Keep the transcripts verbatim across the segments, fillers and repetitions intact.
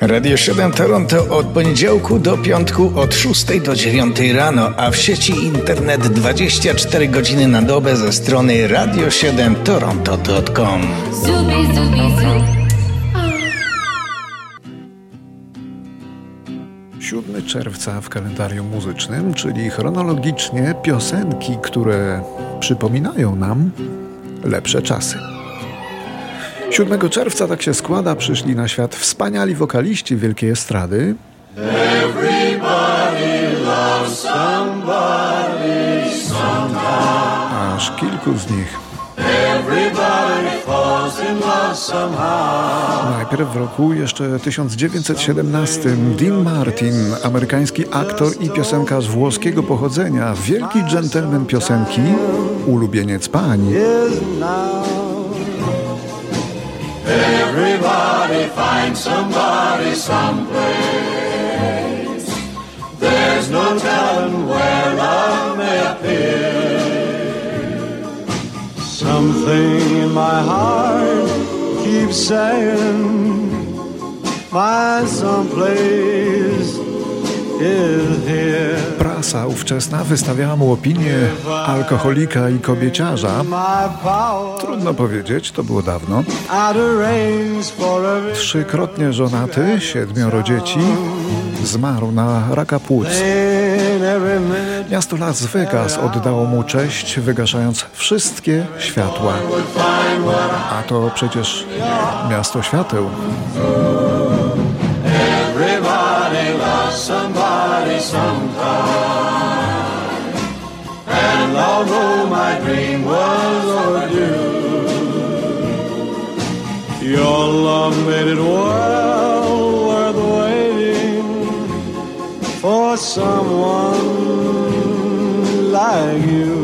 Radio siedem Toronto od poniedziałku do piątku od szóstej do dziewiątej rano, a w sieci internet dwadzieścia cztery godziny na dobę ze strony radio siedem toronto kropka com. siódmego czerwca w kalendarium muzycznym, czyli chronologicznie piosenki, które przypominają nam lepsze czasy. siódmego czerwca, tak się składa, przyszli na świat wspaniali wokaliści wielkiej estrady. Aż kilku z nich. Najpierw w roku jeszcze tysiąc dziewięćset siedemnastym Dean Martin, amerykański aktor i piosenkarz włoskiego pochodzenia, wielki dżentelmen piosenki, ulubieniec pań. Everybody find somebody someplace. There's no telling where love may appear. Something in my heart keeps saying my someplace is here. Prasa ówczesna wystawiała mu opinię alkoholika i kobieciarza. Trudno powiedzieć, to było dawno. Trzykrotnie żonaty, siedmioro dzieci, zmarł na raka płuc. Miasto Las Vegas oddało mu cześć, wygaszając wszystkie światła. A to przecież miasto świateł. Somebody sometime, and although my dream was overdue, your love made it well worth waiting for someone like you.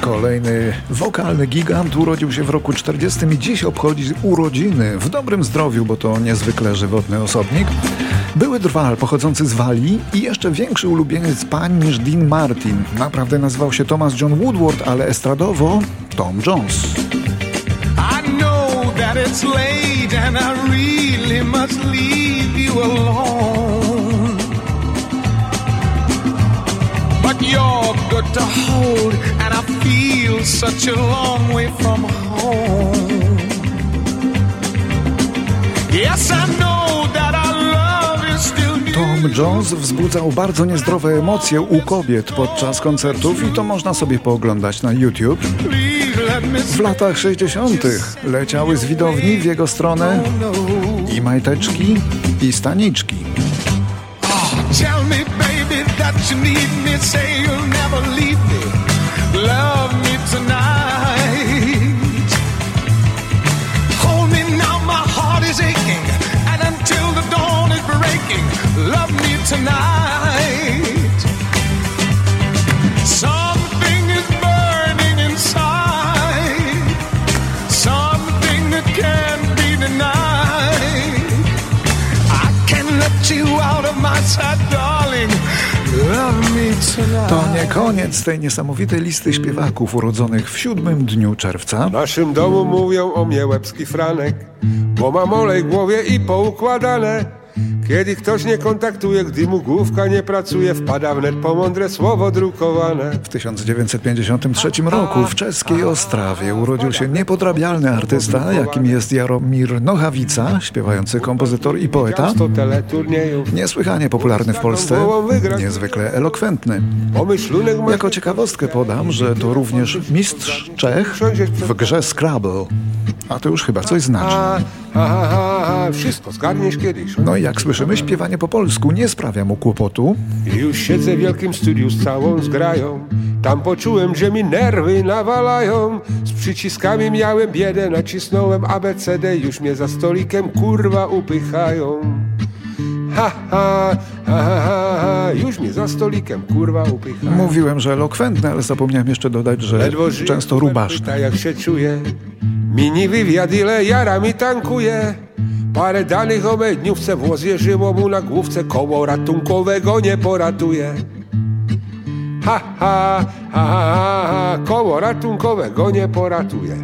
Kolejny wokalny gigant urodził się w roku czterdziestym i dziś obchodzi urodziny w dobrym zdrowiu, bo to niezwykle żywotny osobnik. Były drwal pochodzący z Walii i jeszcze większy ulubieniec pań niż Dean Martin. Naprawdę nazywał się Thomas John Woodward, ale estradowo Tom Jones. I know that it's late and I really must leave you alone. But you're good to hold and I feel such a long way from home. Yes, I know that I Tom Jones wzbudzał bardzo niezdrowe emocje u kobiet podczas koncertów i to można sobie pooglądać na YouTube. W latach sześćdziesiątych leciały z widowni w jego stronę i majteczki, i staniczki. Love me tonight. Something is burning inside. Something that can't be denied. I can't let you out of my sight, darling. Love me tonight. To nie koniec tej niesamowitej listy śpiewaków urodzonych w siódmym dniu czerwca. W naszym domu mówią o mnie łebski Franek, bo mam olej w głowie i poukładane. Kiedy ktoś nie kontaktuje, gdy mu główka nie pracuje, wpada wnet po mądre słowo drukowane. W tysiąc dziewięćset pięćdziesiątym trzecim roku w czeskiej Ostrawie urodził się niepodrabialny artysta, jakim jest Jaromir Nohavica, śpiewający kompozytor i poeta. Niesłychanie popularny w Polsce, niezwykle elokwentny. Jako ciekawostkę podam, że to również mistrz Czech w grze Scrabble. A to już chyba coś znaczy. Wszystko zgarniesz kiedyś. No i jak słyszymy, śpiewanie po polsku nie sprawia mu kłopotu. Już siedzę w wielkim studiu z całą zgrają. Tam poczułem, że mi nerwy nawalają. Z przyciskami miałem biedę, nacisnąłem A B C D. Już mnie za stolikiem kurwa upychają. Ha, ha, ha, ha, ha, już mnie za stolikiem kurwa upychają. Mówiłem, że elokwentny, ale zapomniałem jeszcze dodać, że ledwo często rubaszny. Jak się czuję. Mini wywiad, ile jara mi tankuje. Parę danych o medniówce, włos jeżyło mu na główce. Koło ratunkowego nie poratuje. Ha, ha, ha, ha, ha, koło ratunkowego nie poratuje.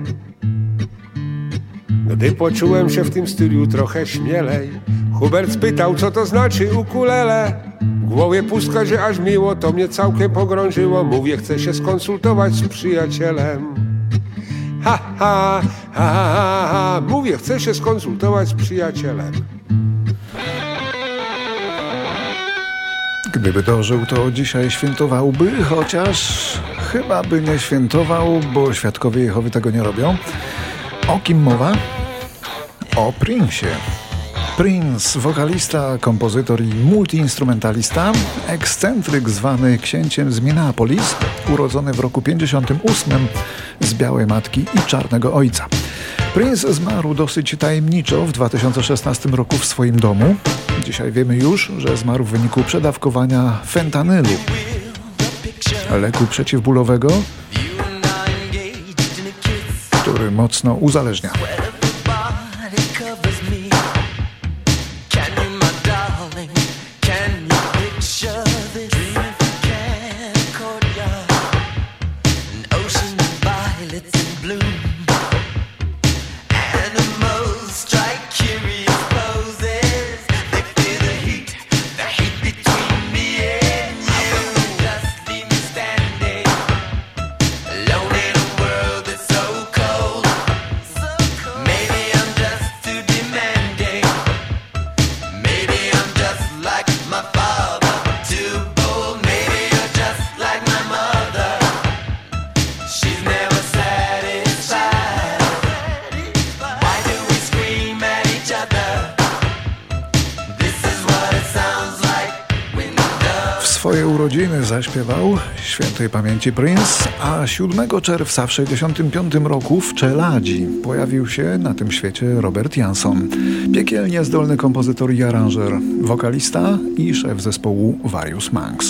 Gdy poczułem się w tym studiu trochę śmielej, Hubert spytał, co to znaczy ukulele. W głowie pustka, że aż miło, to mnie całkiem pogrążyło. Mówię, chcę się skonsultować z przyjacielem. Ha, ha, ha, ha, ha. Mówię, chcę się skonsultować z przyjacielem. Gdyby dożył, to dzisiaj świętowałby, chociaż chyba by nie świętował, bo świadkowie Jehowy tego nie robią. O kim mowa? O Prince'ie. Prince, wokalista, kompozytor i multiinstrumentalista, ekscentryk zwany księciem z Minneapolis, urodzony w roku pięćdziesiątym ósmym z białej matki i czarnego ojca. Prince zmarł dosyć tajemniczo w dwa tysiące szesnastym roku w swoim domu. Dzisiaj wiemy już, że zmarł w wyniku przedawkowania fentanylu, leku przeciwbólowego, który mocno uzależnia. Swoje urodziny zaśpiewał świętej pamięci Prince, a siódmego czerwca w sześćdziesiątym piątym roku w Czeladzi pojawił się na tym świecie Robert Jansson, piekielnie zdolny kompozytor i aranżer, wokalista i szef zespołu Varius Manx.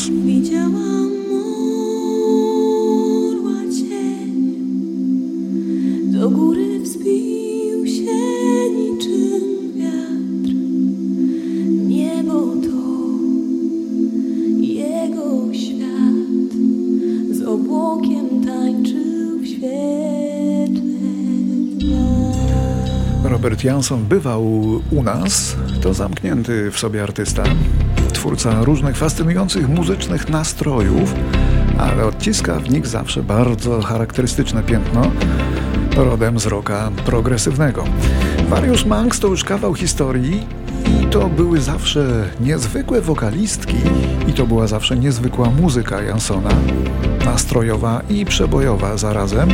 Robert Jansson bywał u nas, to zamknięty w sobie artysta, twórca różnych fascynujących muzycznych nastrojów, ale odciska w nich zawsze bardzo charakterystyczne piętno, rodem z rocka progresywnego. Varius Manx to już kawał historii i to były zawsze niezwykłe wokalistki i to była zawsze niezwykła muzyka Janssona, nastrojowa i przebojowa zarazem,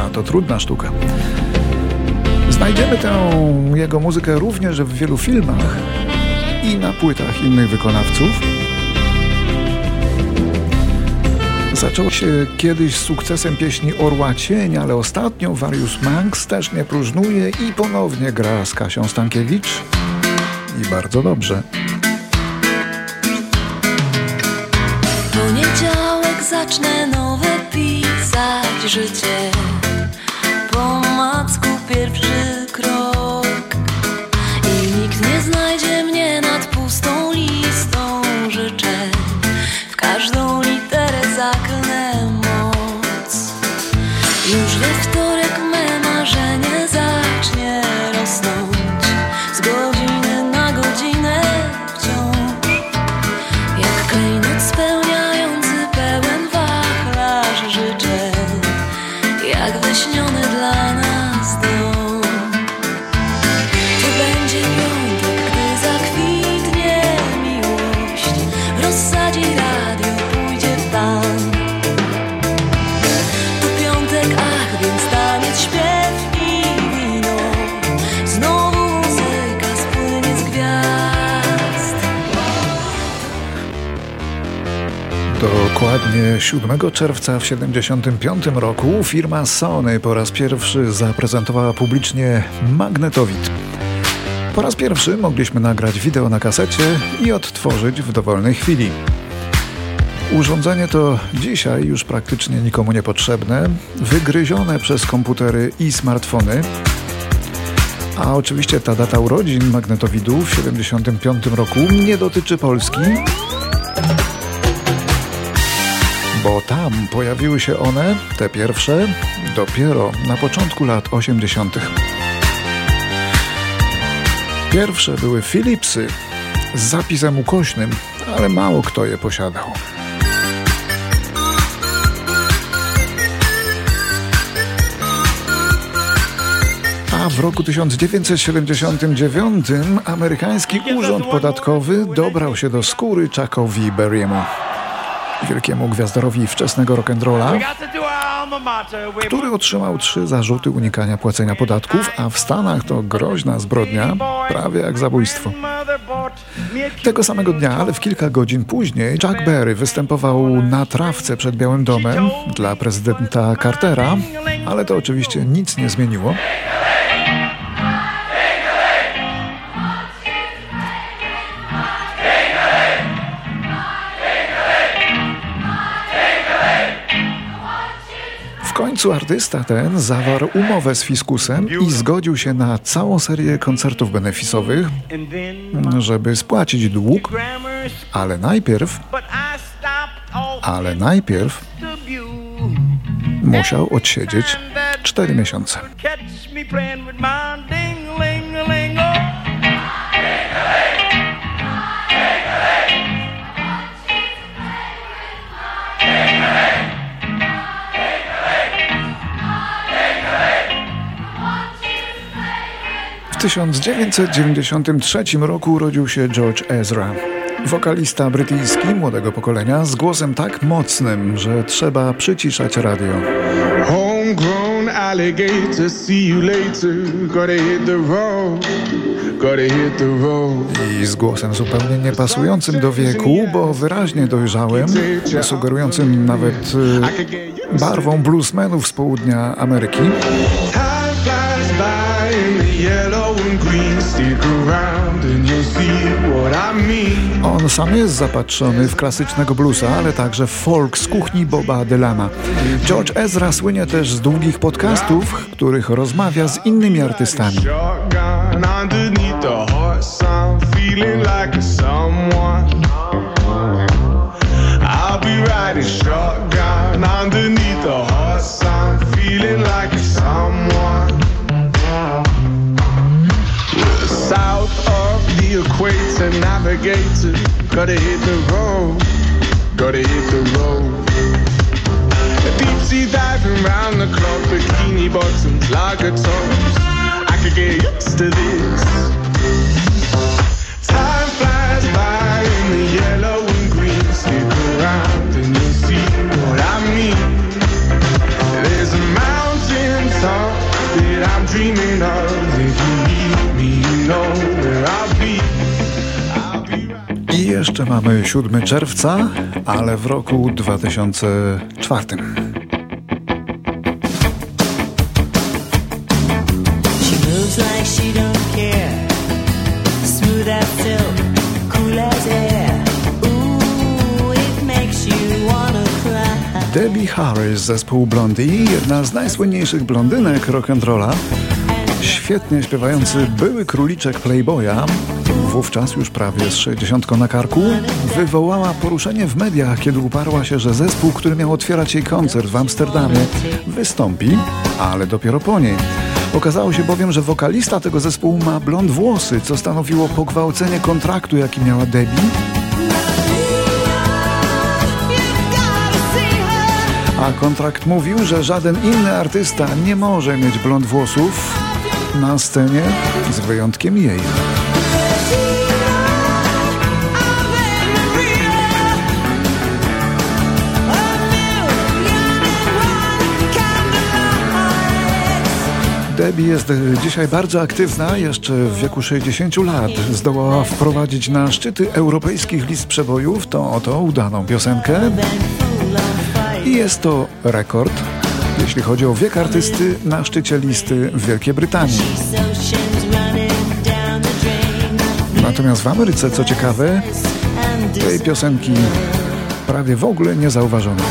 a to trudna sztuka. Znajdziemy tę jego muzykę również w wielu filmach i na płytach innych wykonawców. Zaczęło się kiedyś z sukcesem pieśni Orła Cień, ale ostatnio Varius Manx też nie próżnuje i ponownie gra z Kasią Stankiewicz. I bardzo dobrze. Poniedziałek zacznę nowe pisać życie. Po macku pierwszy krok i nikt nie znajdzie mnie nad pustą listą życzeń. W każdą literę zaklnę moc. Już we wtorek me marzenie zacznie rosnąć z godziny na godzinę wciąż. Jak klejnot spełniający pełen wachlarz życzeń, jak wyśniony dla nas. Dokładnie siódmego czerwca w siedemdziesiątym piątym roku firma Sony po raz pierwszy zaprezentowała publicznie Magnetowid. Po raz pierwszy mogliśmy nagrać wideo na kasecie i odtworzyć w dowolnej chwili. Urządzenie to dzisiaj już praktycznie nikomu niepotrzebne, wygryzione przez komputery i smartfony. A oczywiście ta data urodzin Magnetowidu w siedemdziesiątym piątym roku nie dotyczy Polski, bo tam pojawiły się one, te pierwsze, dopiero na początku lat osiemdziesiątych. Pierwsze były Philipsy z zapisem ukośnym, ale mało kto je posiadał. A w roku tysiąc dziewięćset siedemdziesiątym dziewiątym amerykański urząd podatkowy dobrał się do skóry Chuckowi Berry'emu, wielkiemu gwiazdorowi wczesnego rock'n'rolla, który otrzymał trzy zarzuty unikania płacenia podatków, a w Stanach to groźna zbrodnia, prawie jak zabójstwo. Tego samego dnia, ale w kilka godzin później, Chuck Berry występował na trawce przed Białym Domem dla prezydenta Cartera, ale to oczywiście nic nie zmieniło. W końcu artysta ten zawarł umowę z fiskusem i zgodził się na całą serię koncertów beneficowych, żeby spłacić dług, ale najpierw, ale najpierw musiał odsiedzieć cztery miesiące. W tysiąc dziewięćset dziewięćdziesiątym trzecim roku urodził się George Ezra, wokalista brytyjski młodego pokolenia z głosem tak mocnym, że trzeba przyciszać radio. Homegrown alligator, see you later, gotta hit the road, gotta hit the road. I z głosem zupełnie niepasującym do wieku, bo wyraźnie dojrzałym, sugerującym nawet y, barwą bluesmenów z południa Ameryki. On sam jest zapatrzony w klasycznego bluesa, ale także w folk z kuchni Boba DeLama. George Ezra słynie też z długich podcastów, w których rozmawia z innymi artystami. South of the equator, navigator, gotta hit the road, gotta hit the road. Deep sea diving round the clock, bikini bottoms, lager tops, I could get used to this. Time flies by in the yellow and green, stick around and you'll see what I mean. There's a mountain top that I'm dreaming of, if you need me. I jeszcze mamy siódmego czerwca, ale w roku dwa tysiące czwartym. Debbie Harris, zespół Blondie, jedna z najsłynniejszych blondynek rock'n'rolla. Świetnie śpiewający były króliczek Playboya, wówczas już prawie z sześćdziesiątką na karku, wywołała poruszenie w mediach, kiedy uparła się, że zespół, który miał otwierać jej koncert w Amsterdamie, wystąpi, ale dopiero po niej. Okazało się bowiem, że wokalista tego zespołu ma blond włosy, co stanowiło pogwałcenie kontraktu, jaki miała Debbie. A kontrakt mówił, że żaden inny artysta nie może mieć blond włosów na scenie, z wyjątkiem jej. Debbie jest dzisiaj bardzo aktywna, jeszcze w wieku sześćdziesięciu lat zdołała wprowadzić na szczyty europejskich list przebojów tą oto udaną piosenkę. I jest to rekord, jeśli chodzi o wiek artysty na szczycie listy w Wielkiej Brytanii. Natomiast w Ameryce, co ciekawe, tej piosenki prawie w ogóle nie zauważono.